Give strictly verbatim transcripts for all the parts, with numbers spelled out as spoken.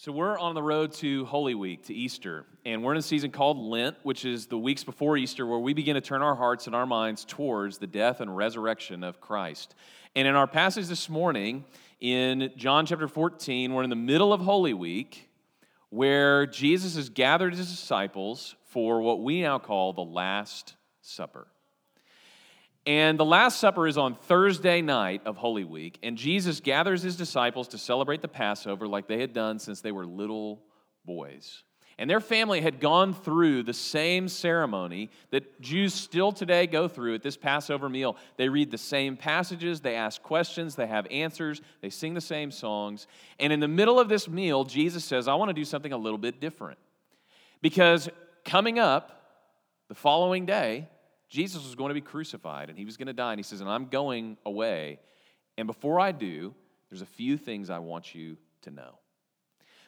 So we're on the road to Holy Week, to Easter, and we're in a season called Lent, which is the weeks before Easter, where we begin to turn our hearts and our minds towards the death and resurrection of Christ. And in our passage this morning, in John chapter fourteen, we're in the middle of Holy Week, where Jesus has gathered his disciples for what we now call the Last Supper. And the Last Supper is on Thursday night of Holy Week, and Jesus gathers his disciples to celebrate the Passover like they had done since they were little boys. And their family had gone through the same ceremony that Jews still today go through at this Passover meal. They read the same passages, they ask questions, they have answers, they sing the same songs. And in the middle of this meal, Jesus says, I want to do something a little bit different. Because coming up the following day, Jesus was going to be crucified, and he was going to die, and he says, and I'm going away, and before I do, there's a few things I want you to know.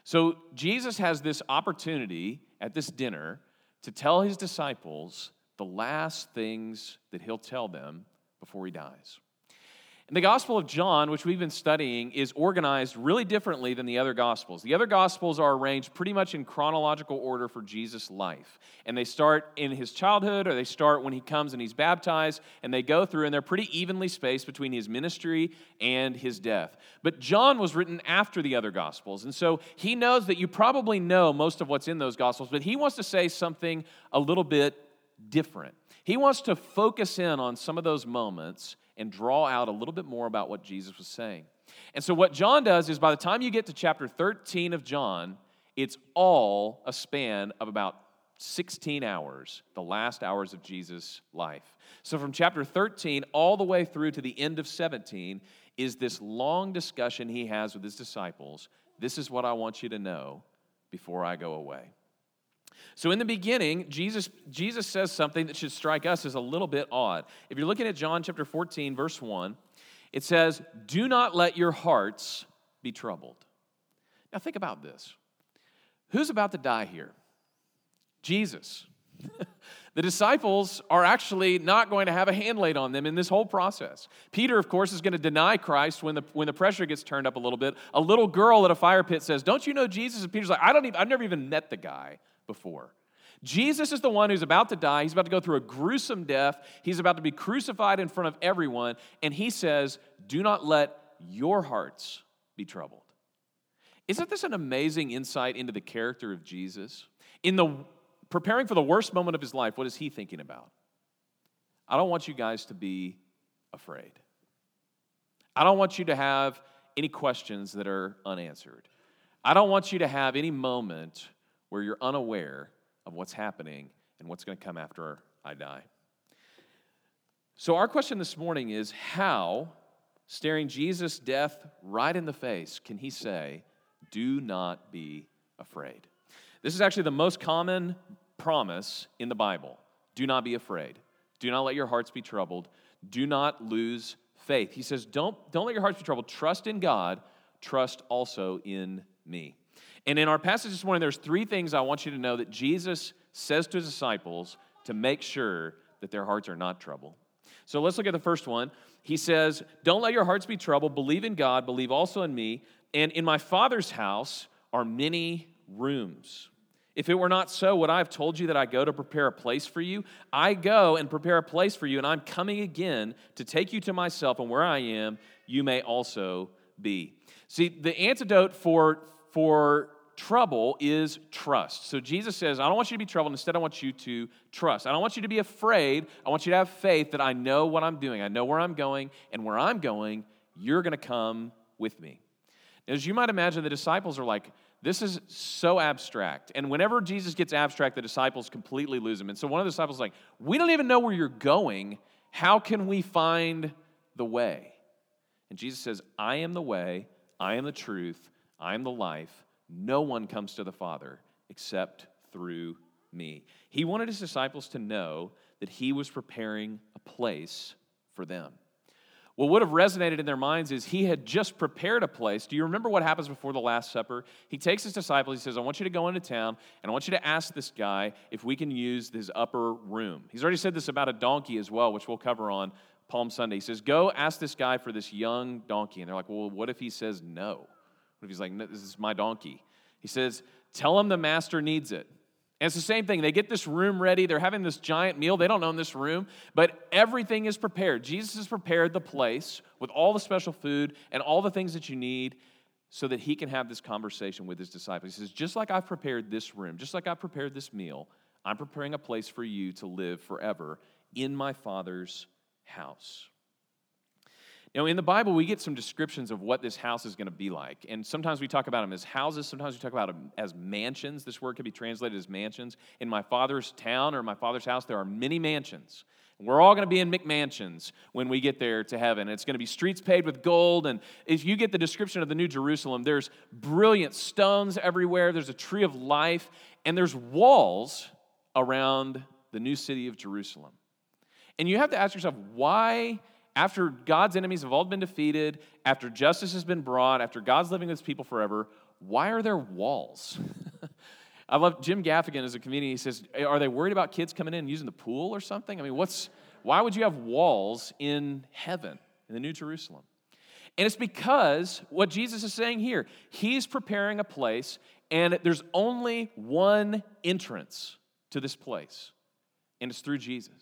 So Jesus has this opportunity at this dinner to tell his disciples the last things that he'll tell them before he dies. And the Gospel of John, which we've been studying, is organized really differently than the other Gospels. The other Gospels are arranged pretty much in chronological order for Jesus' life. And they start in his childhood, or they start when he comes and he's baptized, and they go through, and they're pretty evenly spaced between his ministry and his death. But John was written after the other Gospels, and so he knows that you probably know most of what's in those Gospels, but he wants to say something a little bit different. He wants to focus in on some of those moments and draw out a little bit more about what Jesus was saying. And so what John does is by the time you get to chapter thirteen of John, it's all a span of about sixteen hours, the last hours of Jesus' life. So from chapter thirteen all the way through to the end of seventeen is this long discussion he has with his disciples. This is what I want you to know before I go away. So in the beginning, Jesus, Jesus says something that should strike us as a little bit odd. If you're looking at John chapter fourteen, verse one, it says, do not let your hearts be troubled. Now think about this. Who's about to die here? Jesus. The disciples are actually not going to have a hand laid on them in this whole process. Peter, of course, is going to deny Christ when the when the pressure gets turned up a little bit. A little girl at a fire pit says, don't you know Jesus? And Peter's like, I don't even, I've never even met the guy before. Jesus is the one who's about to die. He's about to go through a gruesome death. He's about to be crucified in front of everyone. And he says, do not let your hearts be troubled. Isn't this an amazing insight into the character of Jesus? In the preparing for the worst moment of his life, what is he thinking about? I don't want you guys to be afraid. I don't want you to have any questions that are unanswered. I don't want you to have any moment where you're unaware of what's happening and what's going to come after I die. So our question this morning is, how, staring Jesus' death right in the face, can he say, do not be afraid? This is actually the most common promise in the Bible. Do not be afraid. Do not let your hearts be troubled. Do not lose faith. He says, don't, don't let your hearts be troubled. Trust in God. Trust also in me. And in our passage this morning, there's three things I want you to know that Jesus says to his disciples to make sure that their hearts are not troubled. So let's look at the first one. He says, don't let your hearts be troubled. Believe in God. Believe also in me. And in my Father's house are many rooms. If it were not so, would I have told you that I go to prepare a place for you? I go and prepare a place for you, and I'm coming again to take you to myself, and where I am, you may also be. See, the antidote for For trouble is trust. So Jesus says, I don't want you to be troubled. Instead, I want you to trust. I don't want you to be afraid. I want you to have faith that I know what I'm doing. I know where I'm going. And where I'm going, you're going to come with me. As you might imagine, the disciples are like, this is so abstract. And whenever Jesus gets abstract, the disciples completely lose him. And so one of the disciples is like, we don't even know where you're going. How can we find the way? And Jesus says, I am the way. I am the truth. I am the life. No one comes to the Father except through me. He wanted his disciples to know that he was preparing a place for them. What would have resonated in their minds is he had just prepared a place. Do you remember what happens before the Last Supper? He takes his disciples, he says, I want you to go into town, and I want you to ask this guy if we can use his upper room. He's already said this about a donkey as well, which we'll cover on Palm Sunday. He says, go ask this guy for this young donkey. And they're like, well, what if he says no? He's like, no, this is my donkey. He says, tell him the master needs it. And it's the same thing. They get this room ready. They're having this giant meal. They don't own this room, but everything is prepared. Jesus has prepared the place with all the special food and all the things that you need so that he can have this conversation with his disciples. He says, just like I've prepared this room, just like I've prepared this meal, I'm preparing a place for you to live forever in my Father's house. Now, in the Bible, we get some descriptions of what this house is going to be like. And sometimes we talk about them as houses. Sometimes we talk about them as mansions. This word could be translated as mansions. In my Father's town or my Father's house, there are many mansions. We're all going to be in McMansions when we get there to heaven. It's going to be streets paved with gold. And if you get the description of the New Jerusalem, there's brilliant stones everywhere. There's a tree of life. And there's walls around the new city of Jerusalem. And you have to ask yourself, why, after God's enemies have all been defeated, after justice has been brought, after God's living with his people forever, why are there walls? I love Jim Gaffigan as a comedian. He says, are they worried about kids coming in and using the pool or something? I mean, what's why would you have walls in heaven, in the New Jerusalem? And it's because what Jesus is saying here, he's preparing a place, and there's only one entrance to this place, and it's through Jesus.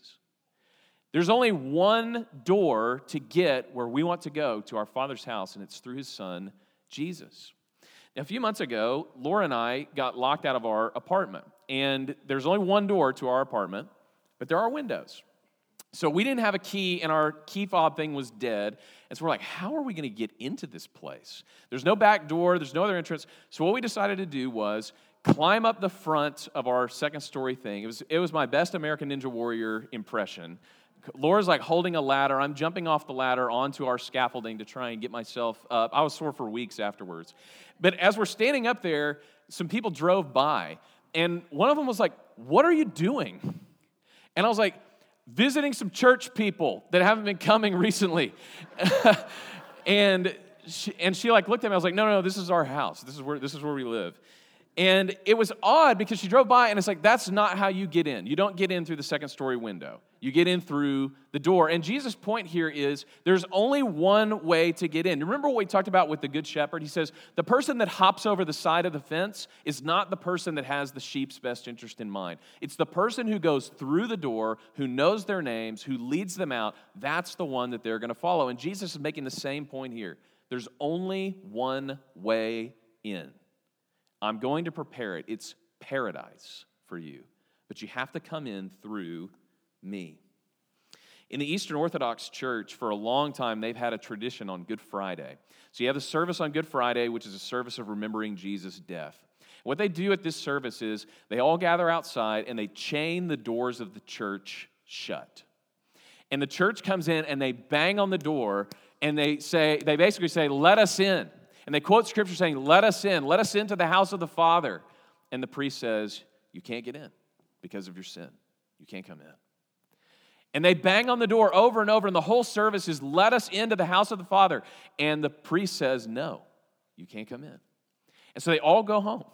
There's only one door to get where we want to go, to our Father's house, and it's through his Son, Jesus. Now, a few months ago, Laura and I got locked out of our apartment, and there's only one door to our apartment, but there are windows. So we didn't have a key, and our key fob thing was dead, and so we're like, how are we going to get into this place? There's no back door, there's no other entrance, so what we decided to do was climb up the front of our second-story thing. It was, it was my best American Ninja Warrior impression. Laura's like holding a ladder. I'm jumping off the ladder onto our scaffolding to try and get myself up. I was sore for weeks afterwards. But as we're standing up there, some people drove by. And one of them was like, what are you doing? And I was like, visiting some church people that haven't been coming recently. and she, and she like looked at me. I was like, no, no, no, this is our house. This is where this is where we live. And it was odd because she drove by, and it's like, that's not how you get in. You don't get in through the second story window. You get in through the door. And Jesus' point here is there's only one way to get in. Remember what we talked about with the Good Shepherd? He says, the person that hops over the side of the fence is not the person that has the sheep's best interest in mind. It's the person who goes through the door, who knows their names, who leads them out. That's the one that they're going to follow. And Jesus is making the same point here. There's only one way in. I'm going to prepare it. It's paradise for you, but you have to come in through me. In the Eastern Orthodox Church, for a long time, they've had a tradition on Good Friday. So you have a service on Good Friday, which is a service of remembering Jesus' death. What they do at this service is they all gather outside, and they chain the doors of the church shut. And the church comes in, and they bang on the door, and they say, they basically say, let us in. And they quote Scripture saying, let us in, let us into the house of the Father. And the priest says, you can't get in because of your sin. You can't come in. And they bang on the door over and over, and the whole service is, let us into the house of the Father. And the priest says, no, you can't come in. And so they all go home.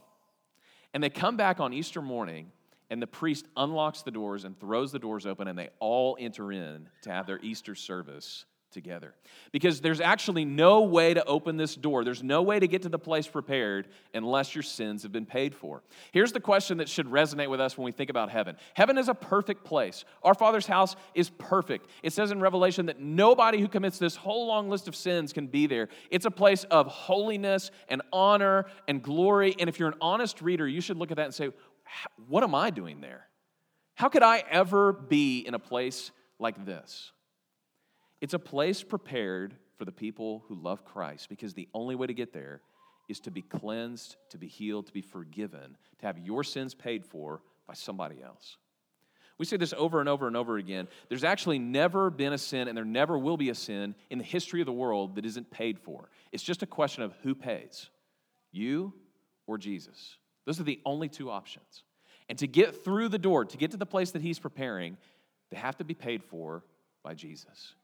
And they come back on Easter morning, and the priest unlocks the doors and throws the doors open, and they all enter in to have their Easter service together. Because there's actually no way to open this door. There's no way to get to the place prepared unless your sins have been paid for. Here's the question that should resonate with us when we think about heaven. Heaven is a perfect place. Our Father's house is perfect. It says in Revelation that nobody who commits this whole long list of sins can be there. It's a place of holiness and honor and glory. And if you're an honest reader, you should look at that and say, what am I doing there? How could I ever be in a place like this? It's a place prepared for the people who love Christ, because the only way to get there is to be cleansed, to be healed, to be forgiven, to have your sins paid for by somebody else. We say this over and over and over again. There's actually never been a sin, and there never will be a sin in the history of the world that isn't paid for. It's just a question of who pays, you or Jesus. Those are the only two options. And to get through the door, to get to the place that he's preparing, they have to be paid for by Jesus.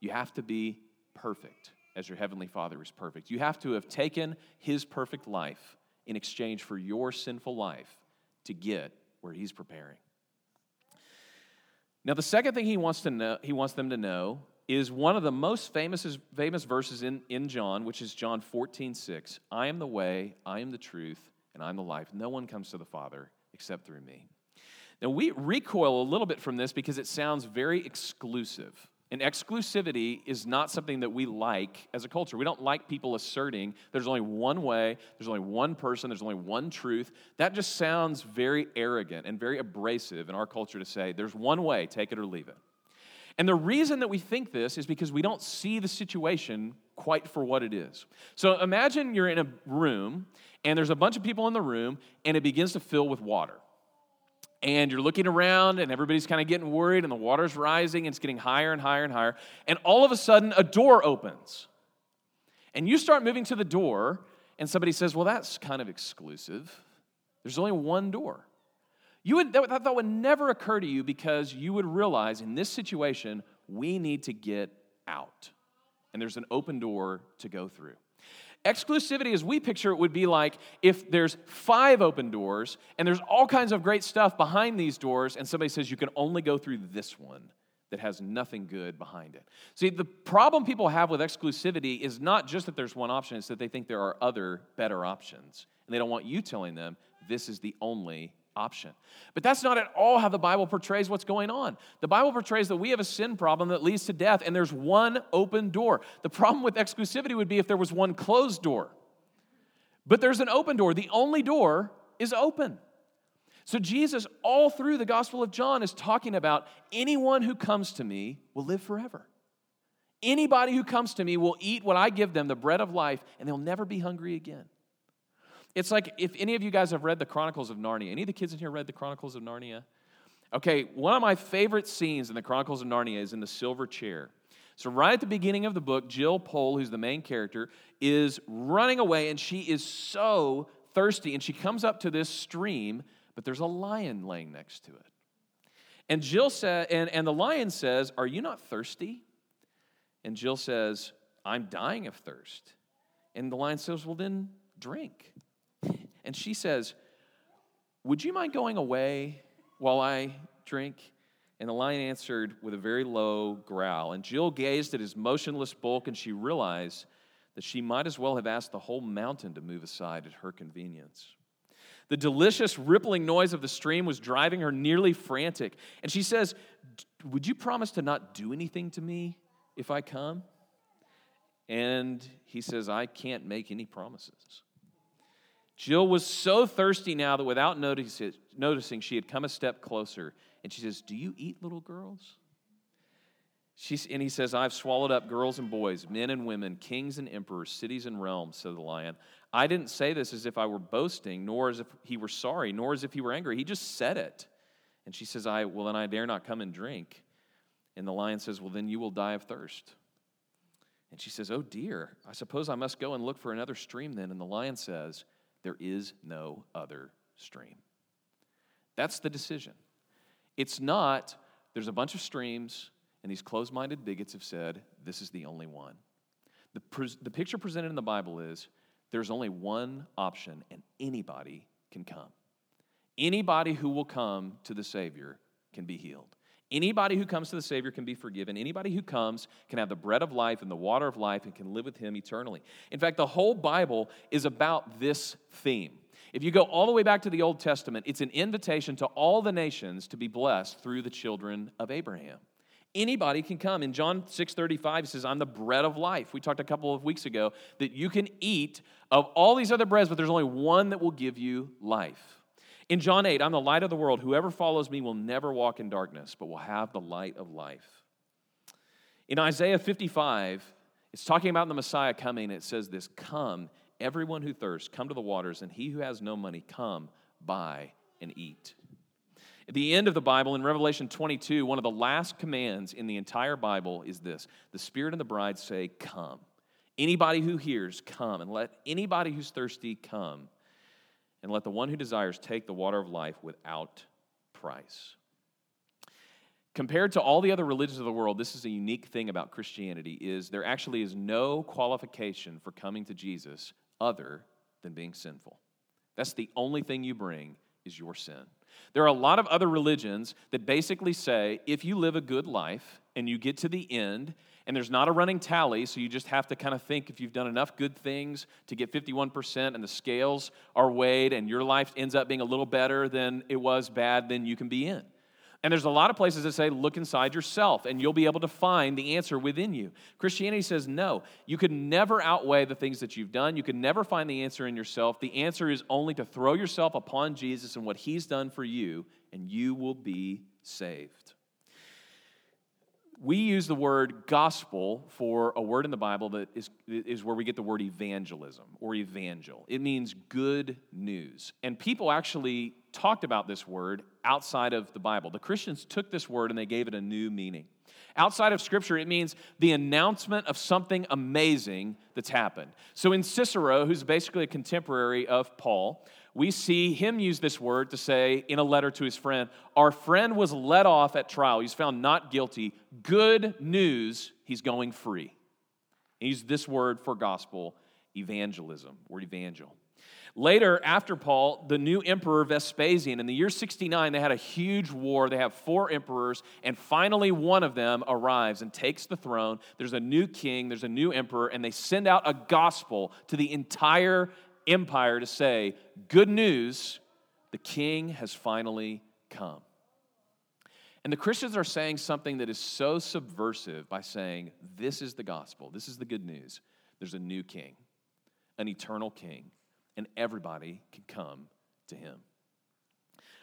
You have to be perfect as your Heavenly Father is perfect. You have to have taken his perfect life in exchange for your sinful life to get where he's preparing. Now, the second thing he wants to know, he wants them to know is one of the most famous, famous verses in, in John, which is John fourteen six. I am the way, I am the truth, and I'm the life. No one comes to the Father except through me. Now, we recoil a little bit from this because it sounds very exclusive. And exclusivity is not something that we like as a culture. We don't like people asserting there's only one way, there's only one person, there's only one truth. That just sounds very arrogant and very abrasive in our culture to say there's one way, take it or leave it. And the reason that we think this is because we don't see the situation quite for what it is. So imagine you're in a room, and there's a bunch of people in the room, and it begins to fill with water. And you're looking around, and everybody's kind of getting worried, and the water's rising, and it's getting higher and higher and higher. And all of a sudden, a door opens. And you start moving to the door, and somebody says, well, that's kind of exclusive. There's only one door. You would, that, that would never occur to you because you would realize in this situation, we need to get out. And there's an open door to go through. Exclusivity, as we picture it, would be like if there's five open doors and there's all kinds of great stuff behind these doors and somebody says you can only go through this one that has nothing good behind it. See, the problem people have with exclusivity is not just that there's one option, it's that they think there are other better options. And they don't want you telling them this is the only option. But that's not at all how the Bible portrays what's going on. The Bible portrays that we have a sin problem that leads to death, and there's one open door. The problem with exclusivity would be if there was one closed door. But there's an open door. The only door is open. So Jesus, all through the Gospel of John, is talking about anyone who comes to me will live forever. Anybody who comes to me will eat what I give them, the bread of life, and they'll never be hungry again. It's like if any of you guys have read the Chronicles of Narnia. Any of the kids in here read the Chronicles of Narnia? Okay, one of my favorite scenes in the Chronicles of Narnia is in the silver chair. So right at the beginning of the book, Jill Pole, who's the main character, is running away, and she is so thirsty, and she comes up to this stream, but there's a lion laying next to it. And Jill sa- and, and the lion says, "Are you not thirsty?" And Jill says, "I'm dying of thirst." And the lion says, "Well, then drink." And she says, "Would you mind going away while I drink?" And the lion answered with a very low growl. And Jill gazed at his motionless bulk, and she realized that she might as well have asked the whole mountain to move aside at her convenience. The delicious rippling noise of the stream was driving her nearly frantic. And she says, "Would you promise to not do anything to me if I come?" And he says, "I can't make any promises." Jill was so thirsty now that without notice it, noticing, she had come a step closer. And she says, "Do you eat little girls?" She's, and he says, "I've swallowed up girls and boys, men and women, kings and emperors, cities and realms," said the lion. "I didn't say this as if I were boasting, nor as if he were sorry, nor as if he were angry. He just said it." And she says, I well, then I dare not come and drink." And the lion says, "Well, then you will die of thirst." And she says, "Oh, dear, I suppose I must go and look for another stream then." And the lion says, "There is no other stream." That's the decision. It's not, there's a bunch of streams, and these closed-minded bigots have said, this is the only one. The, pres- the picture presented in the Bible is, there's only one option, and anybody can come. Anybody who will come to the Savior can be healed. Anybody who comes to the Savior can be forgiven. Anybody who comes can have the bread of life and the water of life and can live with him eternally. In fact, the whole Bible is about this theme. If you go all the way back to the Old Testament, it's an invitation to all the nations to be blessed through the children of Abraham. Anybody can come. In John six thirty-five, it says, "I'm the bread of life." We talked a couple of weeks ago that you can eat of all these other breads, but there's only one that will give you life. In John eight, "I'm the light of the world. Whoever follows me will never walk in darkness, but will have the light of life." In Isaiah fifty-five, it's talking about the Messiah coming. It says this, "Come, everyone who thirsts, come to the waters, and he who has no money, come, buy, and eat." At the end of the Bible, in Revelation twenty-two, one of the last commands in the entire Bible is this, "The Spirit and the bride say, come." Anybody who hears, come, and let anybody who's thirsty come. And let the one who desires take the water of life without price. Compared to all the other religions of the world, this is a unique thing about Christianity, is there actually is no qualification for coming to Jesus other than being sinful. That's the only thing you bring is your sin. There are a lot of other religions that basically say, if you live a good life, and you get to the end, and there's not a running tally, so you just have to kind of think if you've done enough good things to get fifty-one percent and the scales are weighed and your life ends up being a little better than it was bad, then you can be in. And there's a lot of places that say, look inside yourself, and you'll be able to find the answer within you. Christianity says, no, you can never outweigh the things that you've done. You can never find the answer in yourself. The answer is only to throw yourself upon Jesus and what he's done for you, and you will be saved. We use the word gospel for a word in the Bible that is, is where we get the word evangelism or evangel. It means good news. And people actually talked about this word outside of the Bible. The Christians took this word and they gave it a new meaning. Outside of Scripture, it means the announcement of something amazing that's happened. So in Cicero, who's basically a contemporary of Paul, we see him use this word to say in a letter to his friend, our friend was let off at trial. He's found not guilty. Good news, he's going free. He used this word for gospel, evangelism, word evangel. Later, after Paul, the new emperor Vespasian, in the year sixty-nine, they had a huge war. They have four emperors, and finally one of them arrives and takes the throne. There's a new king, there's a new emperor, and they send out a gospel to the entire empire to say, good news, the king has finally come. And the Christians are saying something that is so subversive by saying, this is the gospel, this is the good news. There's a new king, an eternal king, and everybody can come to him.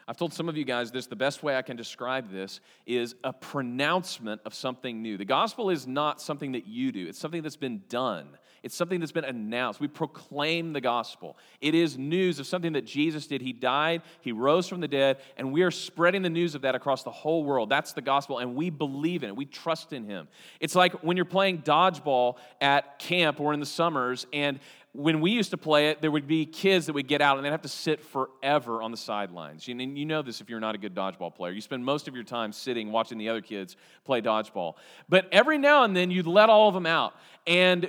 I've told some of you guys this. The best way I can describe this is a pronouncement of something new. The gospel is not something that you do. It's something that's been done. It's something that's been announced. We proclaim the gospel. It is news of something that Jesus did. He died. He rose from the dead. And we are spreading the news of that across the whole world. That's the gospel. And we believe in it. We trust in him. It's like when you're playing dodgeball at camp or in the summers, and when we used to play it, there would be kids that would get out and they'd have to sit forever on the sidelines. And you know this if you're not a good dodgeball player. You spend most of your time sitting, watching the other kids play dodgeball. But every now and then, you'd let all of them out. And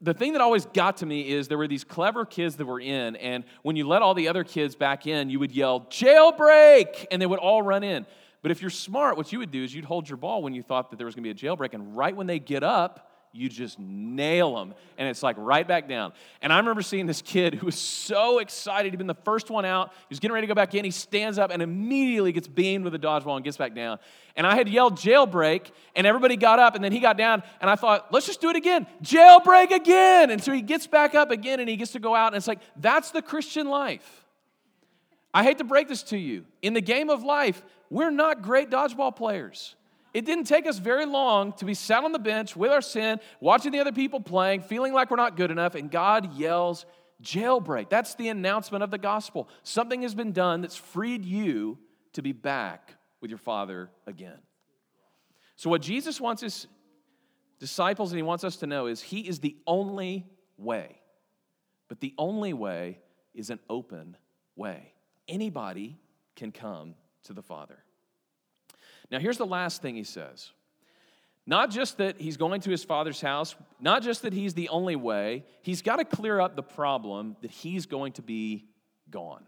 the thing that always got to me is there were these clever kids that were in, and when you let all the other kids back in, you would yell, jailbreak, and they would all run in. But if you're smart, what you would do is you'd hold your ball when you thought that there was going to be a jailbreak, and right when they get up, you just nail them, and it's like right back down. And I remember seeing this kid who was so excited. He'd been the first one out. He was getting ready to go back in. He stands up and immediately gets beamed with a dodgeball and gets back down. And I had yelled jailbreak, and everybody got up, and then he got down, and I thought, let's just do it again. Jailbreak again. And so he gets back up again, and he gets to go out, and it's like, that's the Christian life. I hate to break this to you. In the game of life, we're not great dodgeball players. It didn't take us very long to be sat on the bench with our sin, watching the other people playing, feeling like we're not good enough, and God yells, jailbreak. That's the announcement of the gospel. Something has been done that's freed you to be back with your Father again. So what Jesus wants his disciples and he wants us to know is he is the only way. But the only way is an open way. Anybody can come to the Father. Now, here's the last thing he says. Not just that he's going to his Father's house, not just that he's the only way, he's got to clear up the problem that he's going to be gone.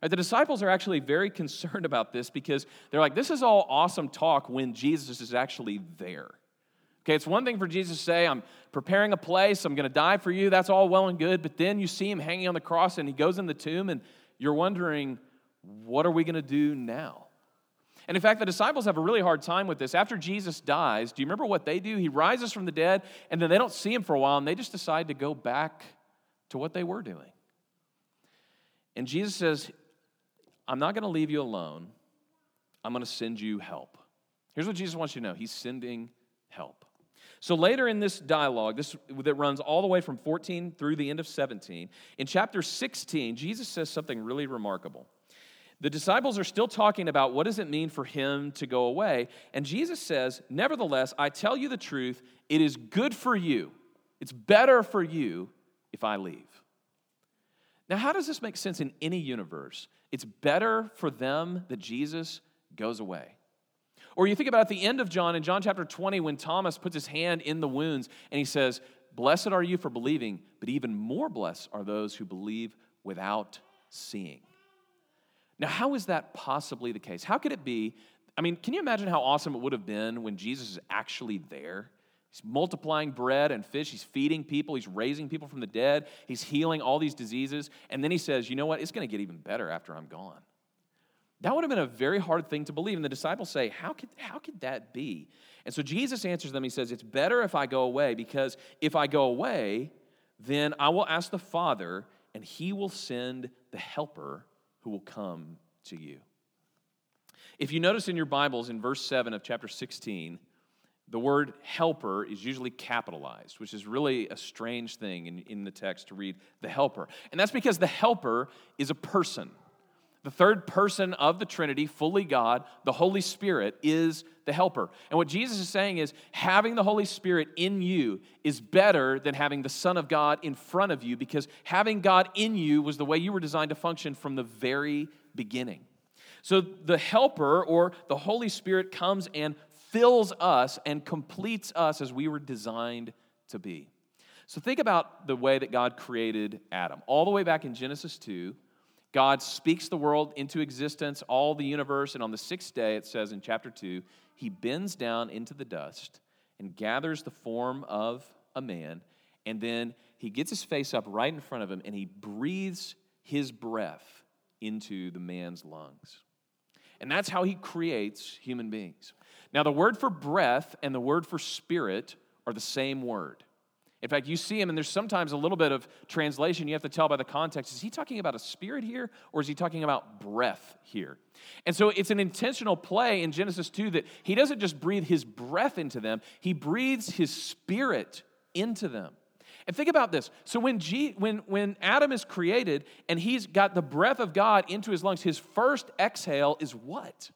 Right, the disciples are actually very concerned about this because they're like, this is all awesome talk when Jesus is actually there. Okay, it's one thing for Jesus to say, I'm preparing a place, I'm going to die for you, that's all well and good, but then you see him hanging on the cross and he goes in the tomb and you're wondering, what are we going to do now? And in fact, the disciples have a really hard time with this. After Jesus dies, do you remember what they do? He rises from the dead, and then they don't see him for a while, and they just decide to go back to what they were doing. And Jesus says, I'm not going to leave you alone. I'm going to send you help. Here's what Jesus wants you to know. He's sending help. So later in this dialogue, this that runs all the way from fourteen through the end of seventeen, in chapter sixteen, Jesus says something really remarkable. The disciples are still talking about what does it mean for him to go away. And Jesus says, nevertheless, I tell you the truth, it is good for you. It's better for you if I leave. Now, how does this make sense in any universe? It's better for them that Jesus goes away. Or you think about at the end of John, in John chapter twenty, when Thomas puts his hand in the wounds and he says, blessed are you for believing, but even more blessed are those who believe without seeing. Now, how is that possibly the case? How could it be I mean, can you imagine how awesome it would have been when Jesus is actually there? He's multiplying bread and fish. He's feeding people. He's raising people from the dead. He's healing all these diseases. And then he says, you know what? It's going to get even better after I'm gone. That would have been a very hard thing to believe. And the disciples say, how could, how could that be? And so Jesus answers them. He says, it's better if I go away, because if I go away, then I will ask the Father, and he will send the helper who will come to you. If you notice in your Bibles, in verse seven of chapter sixteen, the word helper is usually capitalized, which is really a strange thing in, in the text to read the helper. And that's because the helper is a person. The third person of the Trinity, fully God, the Holy Spirit, is the helper. And what Jesus is saying is, having the Holy Spirit in you is better than having the Son of God in front of you, because having God in you was the way you were designed to function from the very beginning. So the helper, or the Holy Spirit, comes and fills us and completes us as we were designed to be. So think about the way that God created Adam. All the way back in Genesis two, God speaks the world into existence, all the universe, and on the sixth day, it says in chapter two, he bends down into the dust and gathers the form of a man, and then he gets his face up right in front of him, and he breathes his breath into the man's lungs. And that's how he creates human beings. Now, the word for breath and the word for spirit are the same word. In fact, you see him, and there's sometimes a little bit of translation. You have to tell by the context, is he talking about a spirit here, or is he talking about breath here? And so it's an intentional play in Genesis two that he doesn't just breathe his breath into them, he breathes his spirit into them. And think about this. So when, G, when, when Adam is created, and he's got the breath of God into his lungs, his first exhale is what?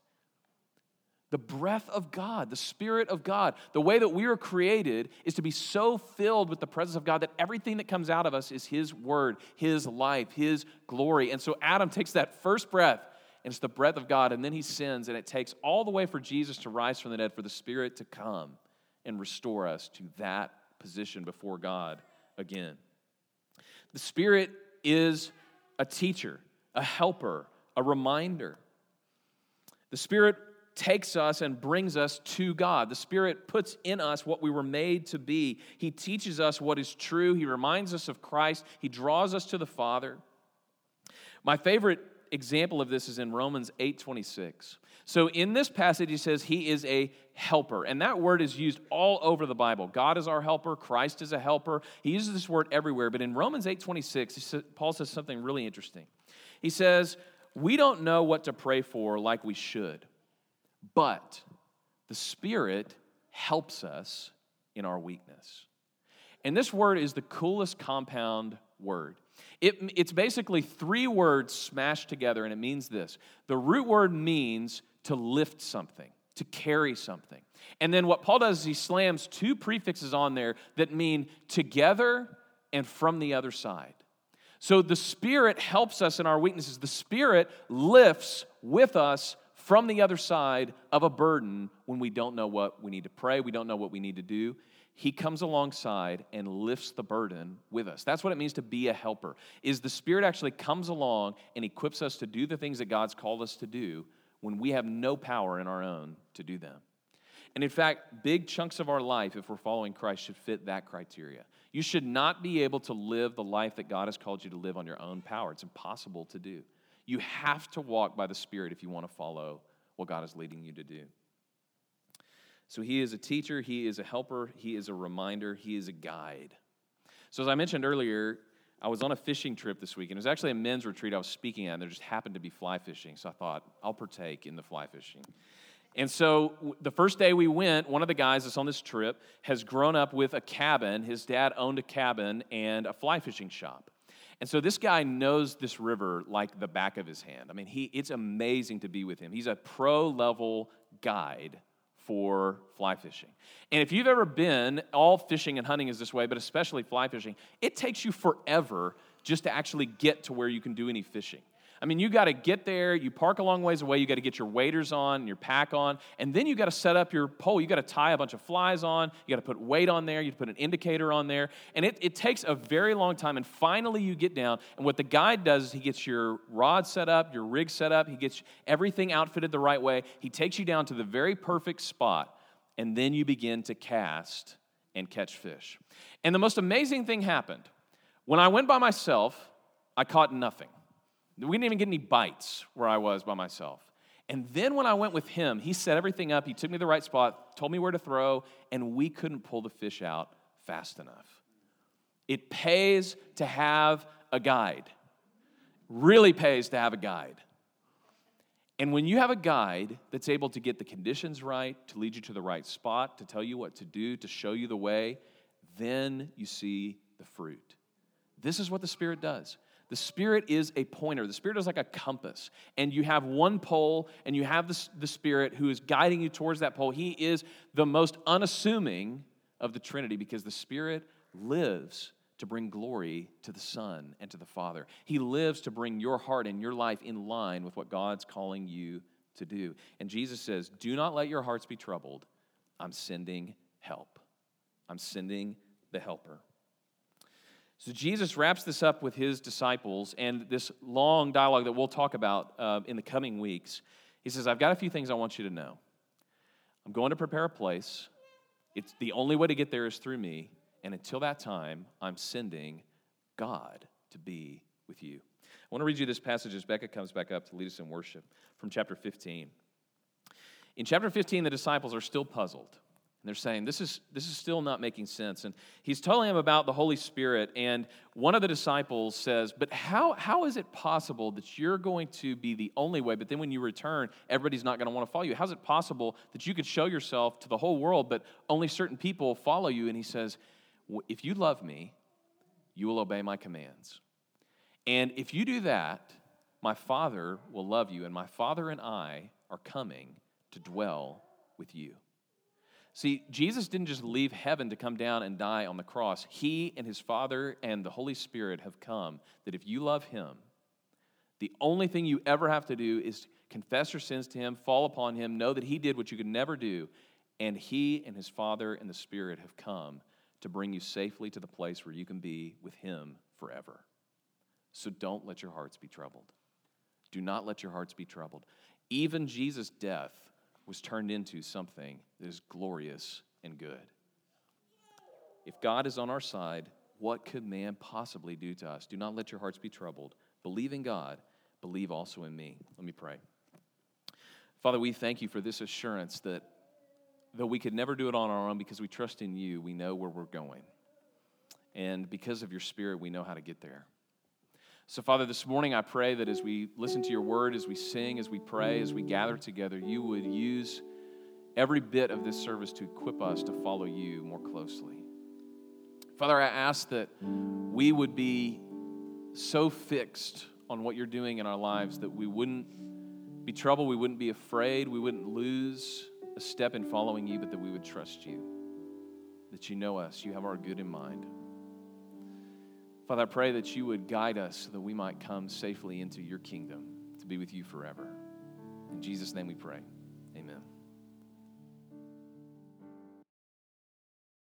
The breath of God, the Spirit of God. The way that we are created is to be so filled with the presence of God that everything that comes out of us is his word, his life, his glory. And so Adam takes that first breath, and it's the breath of God, and then he sins, and it takes all the way for Jesus to rise from the dead for the Spirit to come and restore us to that position before God again. The Spirit is a teacher, a helper, a reminder. The Spirit takes us and brings us to God. The Spirit puts in us what we were made to be. He teaches us what is true. He reminds us of Christ. He draws us to the Father. My favorite example of this is in Romans eight twenty-six. So in this passage, he says he is a helper, and that word is used all over the Bible. God is our helper. Christ is a helper. He uses this word everywhere, but in Romans eight twenty-six, Paul says something really interesting. He says, we don't know what to pray for like we should, but the Spirit helps us in our weakness. And this word is the coolest compound word. It, it's basically three words smashed together, and it means this. The root word means to lift something, to carry something. And then what Paul does is he slams two prefixes on there that mean together and from the other side. So the Spirit helps us in our weaknesses. The Spirit lifts with us from the other side of a burden when we don't know what we need to pray, we don't know what we need to do. He comes alongside and lifts the burden with us. That's what it means to be a helper, is the Spirit actually comes along and equips us to do the things that God's called us to do when we have no power in our own to do them. And in fact, big chunks of our life, if we're following Christ, should fit that criteria. You should not be able to live the life that God has called you to live on your own power. It's impossible to do. You have to walk by the Spirit if you want to follow what God is leading you to do. So he is a teacher, he is a helper, he is a reminder, he is a guide. So as I mentioned earlier, I was on a fishing trip this week, and it was actually a men's retreat I was speaking at, and there just happened to be fly fishing, so I thought, I'll partake in the fly fishing. And so the first day we went, one of the guys that's on this trip has grown up with a cabin. His dad owned a cabin and a fly fishing shop. And so this guy knows this river like the back of his hand. I mean, he it's amazing to be with him. He's a pro-level guide for fly fishing. And if you've ever been, all fishing and hunting is this way, but especially fly fishing, it takes you forever just to actually get to where you can do any fishing. I mean, you got to get there. You park a long ways away. You got to get your waders on, your pack on, and then you got to set up your pole. You got to tie a bunch of flies on. You got to put weight on there. You put an indicator on there, and it, it takes a very long time. And finally, you get down. And what the guide does is he gets your rod set up, your rig set up. He gets everything outfitted the right way. He takes you down to the very perfect spot, and then you begin to cast and catch fish. And the most amazing thing happened. When I went by myself, I caught nothing. We didn't even get any bites where I was by myself. And then when I went with him, he set everything up. He took me to the right spot, told me where to throw, and we couldn't pull the fish out fast enough. It pays to have a guide. Really pays to have a guide. And when you have a guide that's able to get the conditions right, to lead you to the right spot, to tell you what to do, to show you the way, then you see the fruit. This is what the Spirit does. The Spirit is a pointer. The Spirit is like a compass. And you have one pole, and you have the, the Spirit who is guiding you towards that pole. He is the most unassuming of the Trinity because the Spirit lives to bring glory to the Son and to the Father. He lives to bring your heart and your life in line with what God's calling you to do. And Jesus says, do not let your hearts be troubled. I'm sending help. I'm sending the helper. So Jesus wraps this up with his disciples and this long dialogue that we'll talk about uh, in the coming weeks. He says, I've got a few things I want you to know. I'm going to prepare a place. It's the only way to get there is through me. And until that time, I'm sending God to be with you. I want to read you this passage as Becca comes back up to lead us in worship from chapter fifteen. In chapter fifteen, the disciples are still puzzled. And they're saying, this is this is still not making sense. And he's telling him about the Holy Spirit. And one of the disciples says, but how how is it possible that you're going to be the only way, but then when you return, everybody's not going to want to follow you? How is it possible that you could show yourself to the whole world, but only certain people follow you? And he says, if you love me, you will obey my commands. And if you do that, my Father will love you, and my Father and I are coming to dwell with you. See, Jesus didn't just leave heaven to come down and die on the cross. He and his Father and the Holy Spirit have come that if you love him, the only thing you ever have to do is confess your sins to him, fall upon him, know that he did what you could never do, and he and his Father and the Spirit have come to bring you safely to the place where you can be with him forever. So don't let your hearts be troubled. Do not let your hearts be troubled. Even Jesus' death was turned into something that is glorious and good. If God is on our side, what could man possibly do to us? Do not let your hearts be troubled. Believe in God. Believe also in me. Let me pray. Father, we thank you for this assurance that though we could never do it on our own, because we trust in you, we know where we're going. And because of your Spirit, we know how to get there. So, Father, this morning I pray that as we listen to your word, as we sing, as we pray, as we gather together, you would use every bit of this service to equip us to follow you more closely. Father, I ask that we would be so fixed on what you're doing in our lives that we wouldn't be troubled, we wouldn't be afraid, we wouldn't lose a step in following you, but that we would trust you, that you know us, you have our good in mind. Father, I pray that you would guide us so that we might come safely into your kingdom to be with you forever. In Jesus' name we pray. Amen.